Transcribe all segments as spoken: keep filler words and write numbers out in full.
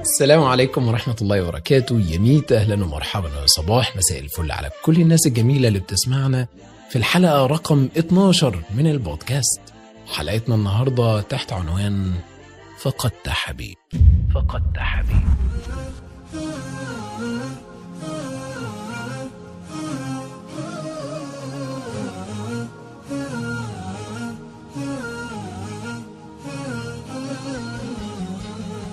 السلام عليكم ورحمة الله وبركاته. يا ميت أهلا ومرحبا، صباح مساء الفل على كل الناس الجميلة اللي بتسمعنا في الحلقة رقم اتناشر من البودكاست. حلقتنا النهاردة تحت عنوان فقدت حبيب. فقدت حبيب.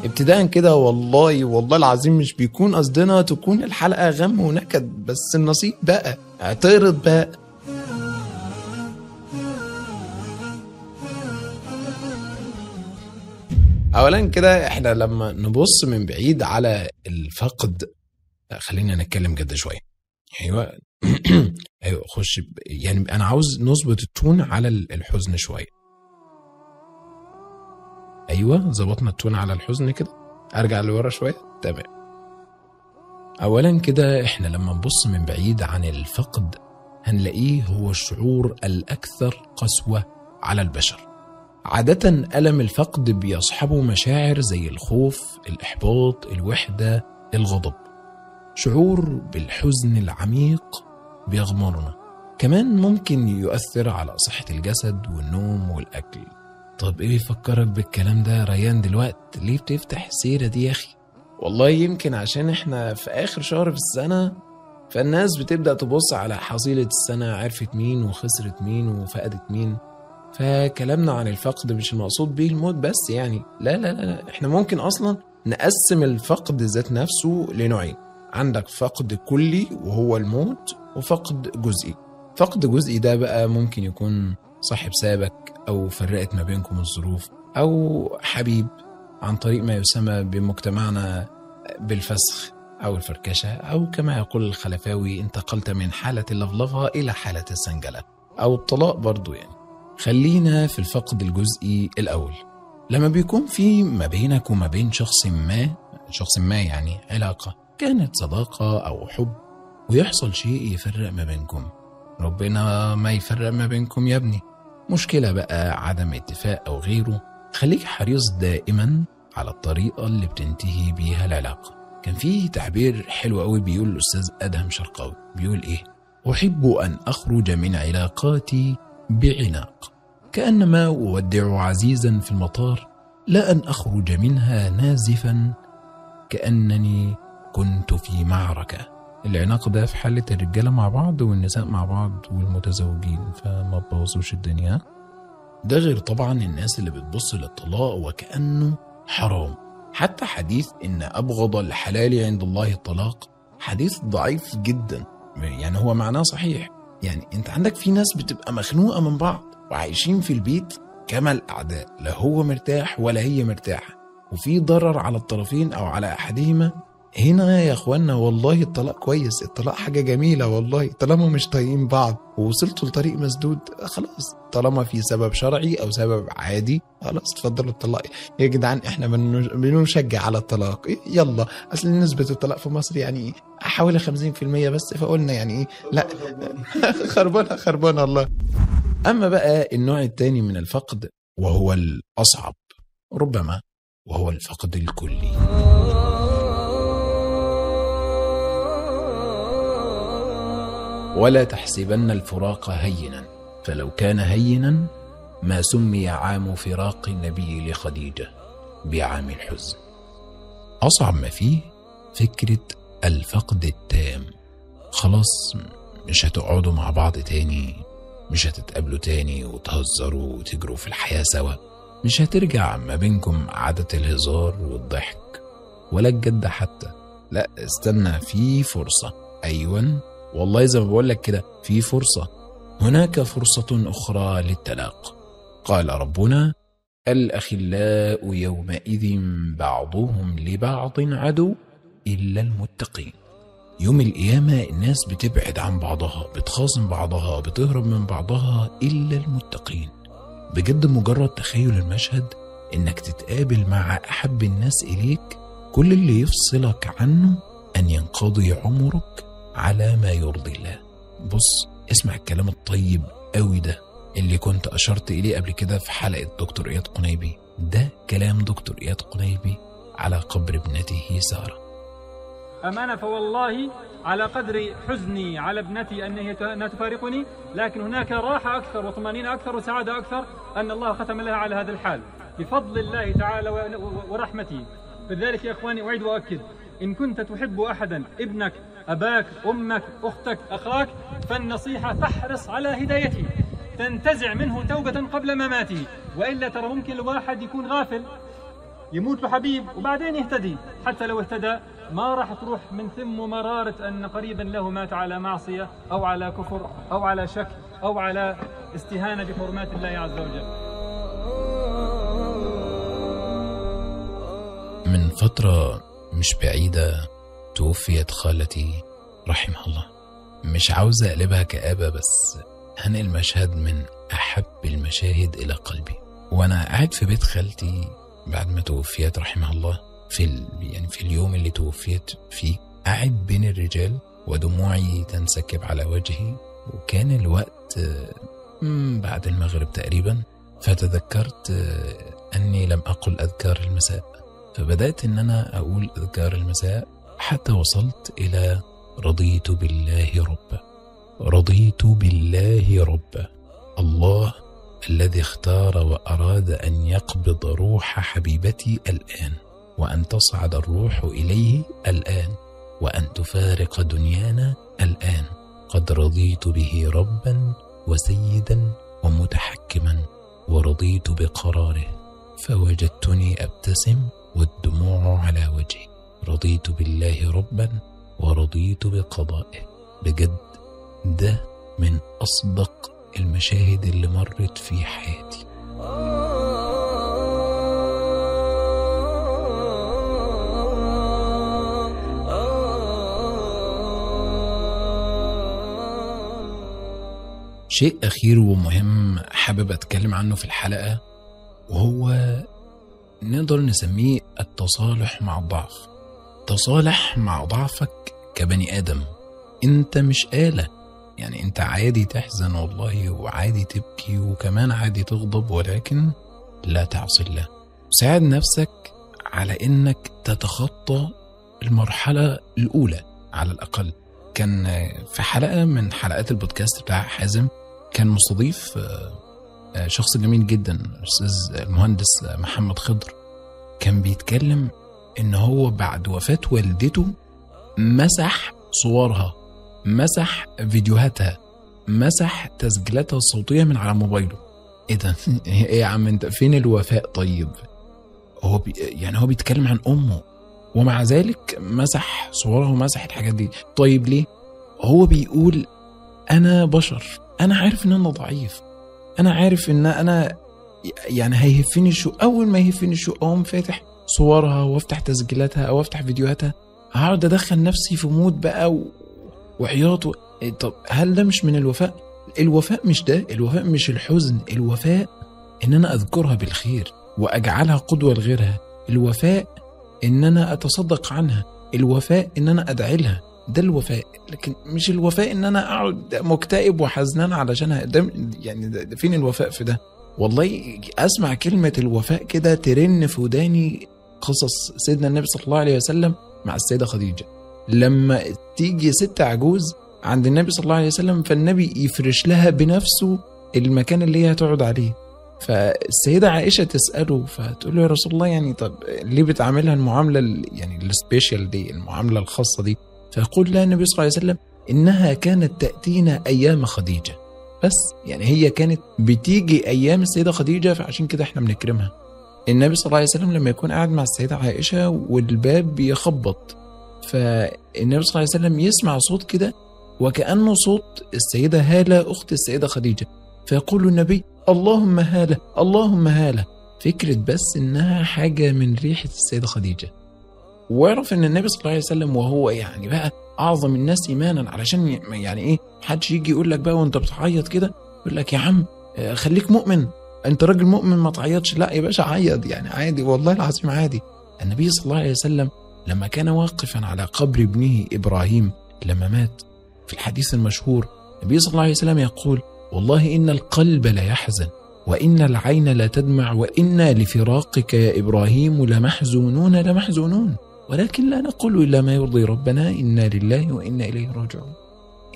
ابتداء كده، والله والله العظيم مش بيكون قصدنا تكون الحلقة غم ونكد، بس النصيب بقى. اعترض بقى. اولا كده، احنا لما نبص من بعيد على الفقد، خلينا نتكلم جد شوية. ايوه ايوه خش، يعني انا عاوز نظبط التون على الحزن شوية. ايوه ظبطنا التون على الحزن كده، ارجع لورا شويه. تمام. اولا كده، احنا لما نبص من بعيد عن الفقد هنلاقيه هو الشعور الاكثر قسوه على البشر. عاده الم الفقد بيصحبه مشاعر زي الخوف، الاحباط، الوحده، الغضب. شعور بالحزن العميق بيغمرنا. كمان ممكن يؤثر على صحه الجسد والنوم والاكل. طب ايه بيفكرك بالكلام ده ريان دلوقت؟ ليه بتفتح السيرة دي يا اخي؟ والله يمكن عشان احنا في اخر شهر في السنة، فالناس بتبدأ تبص على حصيلة السنة، عرفت مين وخسرت مين وفقدت مين. فكلامنا عن الفقد مش المقصود بيه الموت بس، يعني لا لا لا احنا ممكن اصلا نقسم الفقد ذات نفسه لنوعين. عندك فقد كلي وهو الموت، وفقد جزئي. فقد جزئي ده بقى ممكن يكون صاحب سابك، أو فرقت ما بينكم الظروف، أو حبيب عن طريق ما يسمى بمجتمعنا بالفسخ أو الفركشة، أو كما يقول الخلفاوي انتقلت من حالة اللفلفة إلى حالة السنجلة، أو الطلاق برضو. يعني خلينا في الفقد الجزئي الأول. لما بيكون في ما بينك وما بين شخص ما شخص ما يعني علاقة، كانت صداقة أو حب، ويحصل شيء يفرق ما بينكم. ربنا ما يفرق ما بينكم يا ابني. مشكلة بقى، عدم اتفاق أو غيره. خليك حريص دائما على الطريقة اللي بتنتهي بيها العلاقة. كان فيه تعبير حلو قوي بيقول الأستاذ أدهم شرقاوي، بيقول إيه؟ أحب أن أخرج من علاقاتي بعناق، كأنما أودع عزيزا في المطار، لا أن أخرج منها نازفا كأنني كنت في معركة. العناق ده في حالة الرجالة مع بعض والنساء مع بعض والمتزوجين، فما تبوظوش الدنيا. ده غير طبعا الناس اللي بتبص للطلاق وكأنه حرام. حتى حديث إن أبغض الحلال عند الله الطلاق حديث ضعيف جدا، يعني هو معناه صحيح. يعني أنت عندك في ناس بتبقى مخنوقة من بعض وعايشين في البيت كما الأعداء، لا هو مرتاح ولا هي مرتاحة، وفي ضرر على الطرفين أو على أحدهما. هنا يا اخوانا والله الطلاق كويس، الطلاق حاجة جميلة والله، طالما مش طايقين بعض ووصلتوا لطريق مسدود خلاص، طالما في سبب شرعي او سبب عادي خلاص اتفضلوا الطلاق. يا جدعان احنا بنشجع على الطلاق، يلا اصل نسبة الطلاق في مصر يعني حوالي خمسين بالمية بس، فقلنا يعني ايه لا خربانة خربانة الله. اما بقى النوع التاني من الفقد وهو الاصعب ربما، وهو الفقد الكلي. ولا تحسبن الفراق هينا، فلو كان هينا ما سمي عام فراق النبي لخديجة بعام الحزن. أصعب ما فيه فكرة الفقد التام. خلاص مش هتقعدوا مع بعض تاني، مش هتتقابلوا تاني وتهزروا وتجروا في الحياة سوا، مش هترجع ما بينكم عادة الهزار والضحك ولا الجد حتى. لا استنى، في فرصة. أيوة والله زي ما بقولك كده، في فرصة. هناك فرصة أخرى للتلاق. قال ربنا الأخلاء يومئذ بعضهم لبعض عدو إلا المتقين. يوم القيامة الناس بتبعد عن بعضها، بتخاصم بعضها، بتهرب من بعضها إلا المتقين. بجد مجرد تخيل المشهد إنك تتقابل مع أحب الناس إليك، كل اللي يفصلك عنه أن ينقضي عمرك على ما يرضي الله. بص اسمع الكلام الطيب قوي ده، اللي كنت أشرت إليه قبل كده في حلقة دكتور اياد قنيبي. ده كلام دكتور اياد قنيبي على قبر ابنته سارة. أمانة فوالله على قدر حزني على ابنتي أنها تفارقني، لكن هناك راحة أكثر وطمأنينة أكثر وسعادة أكثر أن الله ختم لها على هذا الحال بفضل الله تعالى ورحمته. فلذلك يا إخواني أعيد وأؤكد، إن كنت تحب أحدا، ابنك، أباك، أمك، أختك، أخاك، فالنصيحة تحرص على هدايته، تنتزع منه توبة قبل مماته، وإلا ترى ممكن الواحد يكون غافل يموت له حبيب وبعدين يهتدي، حتى لو اهتدى ما راح تروح من ثم مرارة أن قريبا له مات على معصية أو على كفر أو على شك أو على استهانة بحرمات الله عز وجل. من فترة مش بعيدة توفيت خالتي رحمها الله. مش عاوز أقلبها كآبة، بس هنقل مشهد من أحب المشاهد إلى قلبي. وأنا قاعد في بيت خالتي بعد ما توفيت رحمها الله، في ال... يعني في اليوم اللي توفيت فيه، قاعد بين الرجال ودموعي تنسكب على وجهي، وكان الوقت بعد المغرب تقريبا. فتذكرت أني لم أقل أذكار المساء، فبدأت إن أنا أقول أذكار المساء حتى وصلت إلى رضيت بالله ربا، رضيت بالله ربا، الله الذي اختار وأراد أن يقبض روح حبيبتي الآن، وأن تصعد الروح إليه الآن، وأن تفارق دنيانا الآن، قد رضيت به ربا وسيدا ومتحكما، ورضيت بقراره، فوجدتني أبتسم والدموع على وجهي. رضيت بالله ربا ورضيت بقضائه. بجد ده من أصدق المشاهد اللي مرت في حياتي. شيء أخير ومهم حابب أتكلم عنه في الحلقة، وهو نقدر نسميه التصالح مع الضعف. تصالح مع ضعفك كبني آدم. انت مش آلة، يعني انت عادي تحزن والله، وعادي تبكي، وكمان عادي تغضب، ولكن لا تعصي الله. ساعد نفسك على انك تتخطى المرحلة الأولى على الأقل. كان في حلقة من حلقات البودكاست بتاع حازم كان مستضيف شخص جميل جدا، الأستاذ المهندس محمد خضر. كان بيتكلم إن هو بعد وفاة والدته مسح صورها، مسح فيديوهاتها، مسح تسجيلاتها الصوتية من على موبايله. إيه ده؟ إيه يا عم أنت فين الوفاء طيب؟ هو بي يعني هو بيتكلم عن أمه، ومع ذلك مسح صورها ومسح الحاجات دي. طيب ليه؟ هو بيقول أنا بشر، أنا عارف إن أنا ضعيف، أنا عارف إن أنا يعني هيهفني الشوق، أول ما يهفني الشوق أقوم فاتح صورها وأفتح تسجيلاتها أو أفتح فيديوهاتها، هقعد أدخل نفسي في مود بقى و... وحياط و... طب هل ده مش من الوفاء؟ الوفاء مش ده، الوفاء مش الحزن، الوفاء إن أنا أذكرها بالخير وأجعلها قدوة لغيرها، الوفاء إن أنا أتصدق عنها، الوفاء إن أنا أدعي لها، ده الوفاء. لكن مش الوفاء ان انا اقعد مكتئب وحزنان علشان ده، يعني ده فين الوفاء في ده؟ والله اسمع كلمه الوفاء كده ترن في وداني قصص سيدنا النبي صلى الله عليه وسلم مع السيده خديجه، لما تيجي ست عجوز عند النبي صلى الله عليه وسلم فالنبي يفرش لها بنفسه المكان اللي هي هتقعد عليه. فالسيده عائشه تساله فتقول له يا رسول الله، يعني طب ليه بتعاملها المعامله يعني السبيشال دي، المعامله الخاصه دي؟ فيقول لها النبي صلى الله عليه وسلم إنها كانت تأتينا أيام خديجة بس، يعني هي كانت بتيجي أيام السيدة خديجة فعشان كده إحنا بنكرمها. النبي صلى الله عليه وسلم لما يكون قاعد مع السيدة عائشة والباب بيخبط، فالنبي صلى الله عليه وسلم يسمع صوت كده وكأنه صوت السيدة هالة أخت السيدة خديجة، فيقول النبي اللهم هالة اللهم هالة، فكرة بس إنها حاجة من ريحة السيدة خديجة. واعرف ان النبي صلى الله عليه وسلم وهو يعني بقى اعظم الناس ايمانا، علشان يعني ايه محدش يجي يقول لك بقى وانت بتعيط كده يقول لك يا عم خليك مؤمن، انت راجل مؤمن ما تعيطش، لا يا باشا عيط، يعني عادي والله العظيم عادي. النبي صلى الله عليه وسلم لما كان واقفا على قبر ابنه ابراهيم لما مات، في الحديث المشهور النبي صلى الله عليه وسلم يقول والله إن القلب لا يحزن وإن العين لا تدمع وإنا لفراقك يا إبراهيم لمحزونون لمحزونون ولكن لا نقول إلا ما يرضي ربنا إنا لله وإنا إليه راجعون.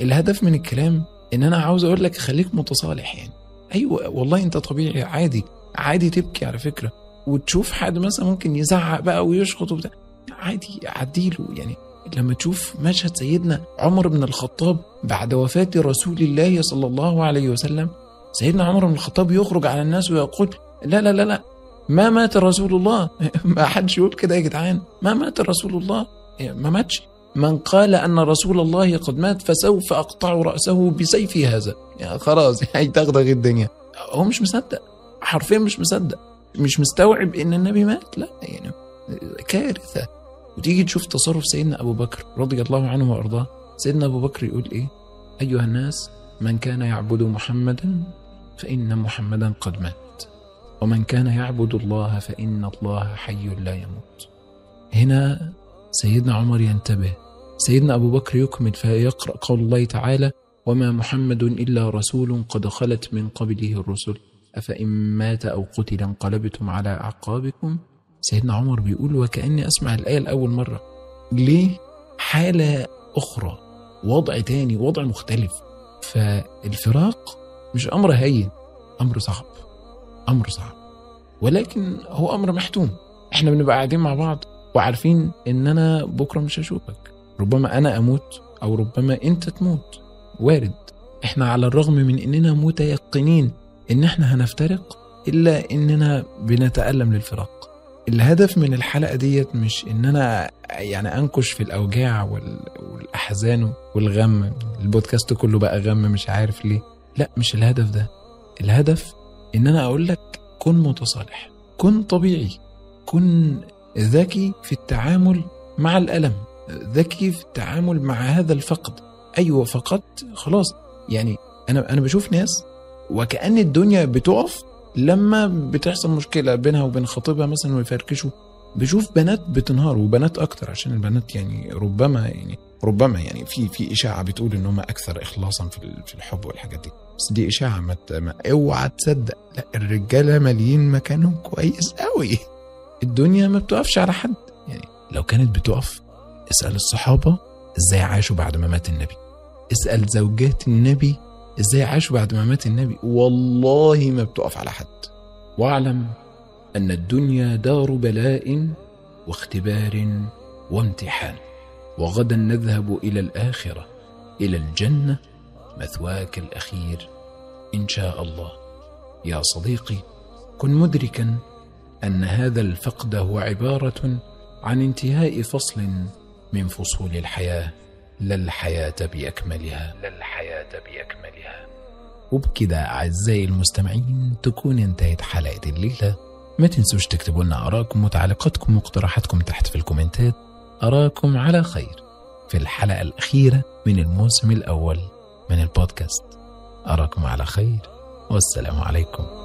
الهدف من الكلام إن أنا عاوز أقول لك خليك متصالح يعني. أيوة والله أنت طبيعي، عادي عادي تبكي على فكرة، وتشوف حد مثلا ممكن يزعق بقى ويشخط وبتاع، عادي عديله يعني. لما تشوف مشهد سيدنا عمر بن الخطاب بعد وفاة رسول الله صلى الله عليه وسلم، سيدنا عمر بن الخطاب يخرج على الناس ويقول لا لا لا لا ما مات رسول الله. ما حدش يقول كده يا جدعان، ما مات رسول الله، ما ماتش. من قال أن رسول الله قد مات فسوف أقطع رأسه بسيفي هذا، يعني خلاص هيدغدغ الدنيا. هو مش مصدق، حرفيا مش مصدق، مش مستوعب إن النبي مات، لا يعني كارثة. وتيجي تشوف تصرف سيدنا أبو بكر رضي الله عنه وأرضاه، سيدنا أبو بكر يقول إيه؟ أيها الناس من كان يعبد محمدا فإن محمدا قد مات ومن كان يعبد الله فإن الله حي لا يموت. هنا سيدنا عمر ينتبه، سيدنا أبو بكر يكمل فيقرأ قول الله تعالى وما محمد إلا رسول قد خلت من قبله الرسل أفإن مات أو قتل انقلبتم على أعقابكم. سيدنا عمر بيقول وكأني أسمع الآية لأول مرة. ليه؟ حالة أخرى، وضع تاني، وضع مختلف. فالفراق مش أمر هين، أمر صعب، أمر صعب، ولكن هو أمر محتوم. إحنا بنبقى قاعدين مع بعض وعارفين إن أنا بكرة مش هشوفك، ربما أنا أموت أو ربما أنت تموت، وارد. إحنا على الرغم من إننا متيقنين إن إحنا هنفترق إلا إننا بنتألم للفراق. الهدف من الحلقة ديت مش إن أنا يعني أنكش في الأوجاع والأحزان والغم، البودكاست كله بقى غم مش عارف ليه، لا مش الهدف ده. الهدف إن أنا أقول لك كن متصالح، كن طبيعي، كن ذكي في التعامل مع الألم، ذكي في التعامل مع هذا الفقد. أيوة فقدت خلاص يعني. أنا أنا بشوف ناس وكأن الدنيا بتقف لما بتحصل مشكلة بينها وبين خطيبها مثلا ويفركشوا. بشوف بنات بتنهار، وبنات أكتر، عشان البنات يعني ربما يعني ربما يعني في في إشاعة بتقول إن هم أكثر إخلاصا في في الحب والحاجات دي، بس دي إشاعة ما اوعى تصدق. لا الرجالة مالين مكانهم كويس قوي، الدنيا ما بتقفش على حد يعني. لو كانت بتقف اسأل الصحابة إزاي عاشوا بعد ما مات النبي، اسأل زوجات النبي إزاي عاشوا بعد ما مات النبي، والله ما بتقف على حد. واعلم أن الدنيا دار بلاء واختبار وامتحان، وغدا نذهب إلى الآخرة إلى الجنة مثواك الأخير إن شاء الله. يا صديقي كن مدركا أن هذا الفقد هو عبارة عن انتهاء فصل من فصول الحياة لا الحياة بأكملها، لا الحياة بأكملها. وبكده أعزائي المستمعين تكون انتهت حلقة الليلة. ما تنسوش تكتبوا لنا آراءكم وتعليقاتكم واقتراحاتكم تحت في الكومنتات. أراكم على خير في الحلقة الأخيرة من الموسم الأول من البودكاست. أراكم على خير والسلام عليكم.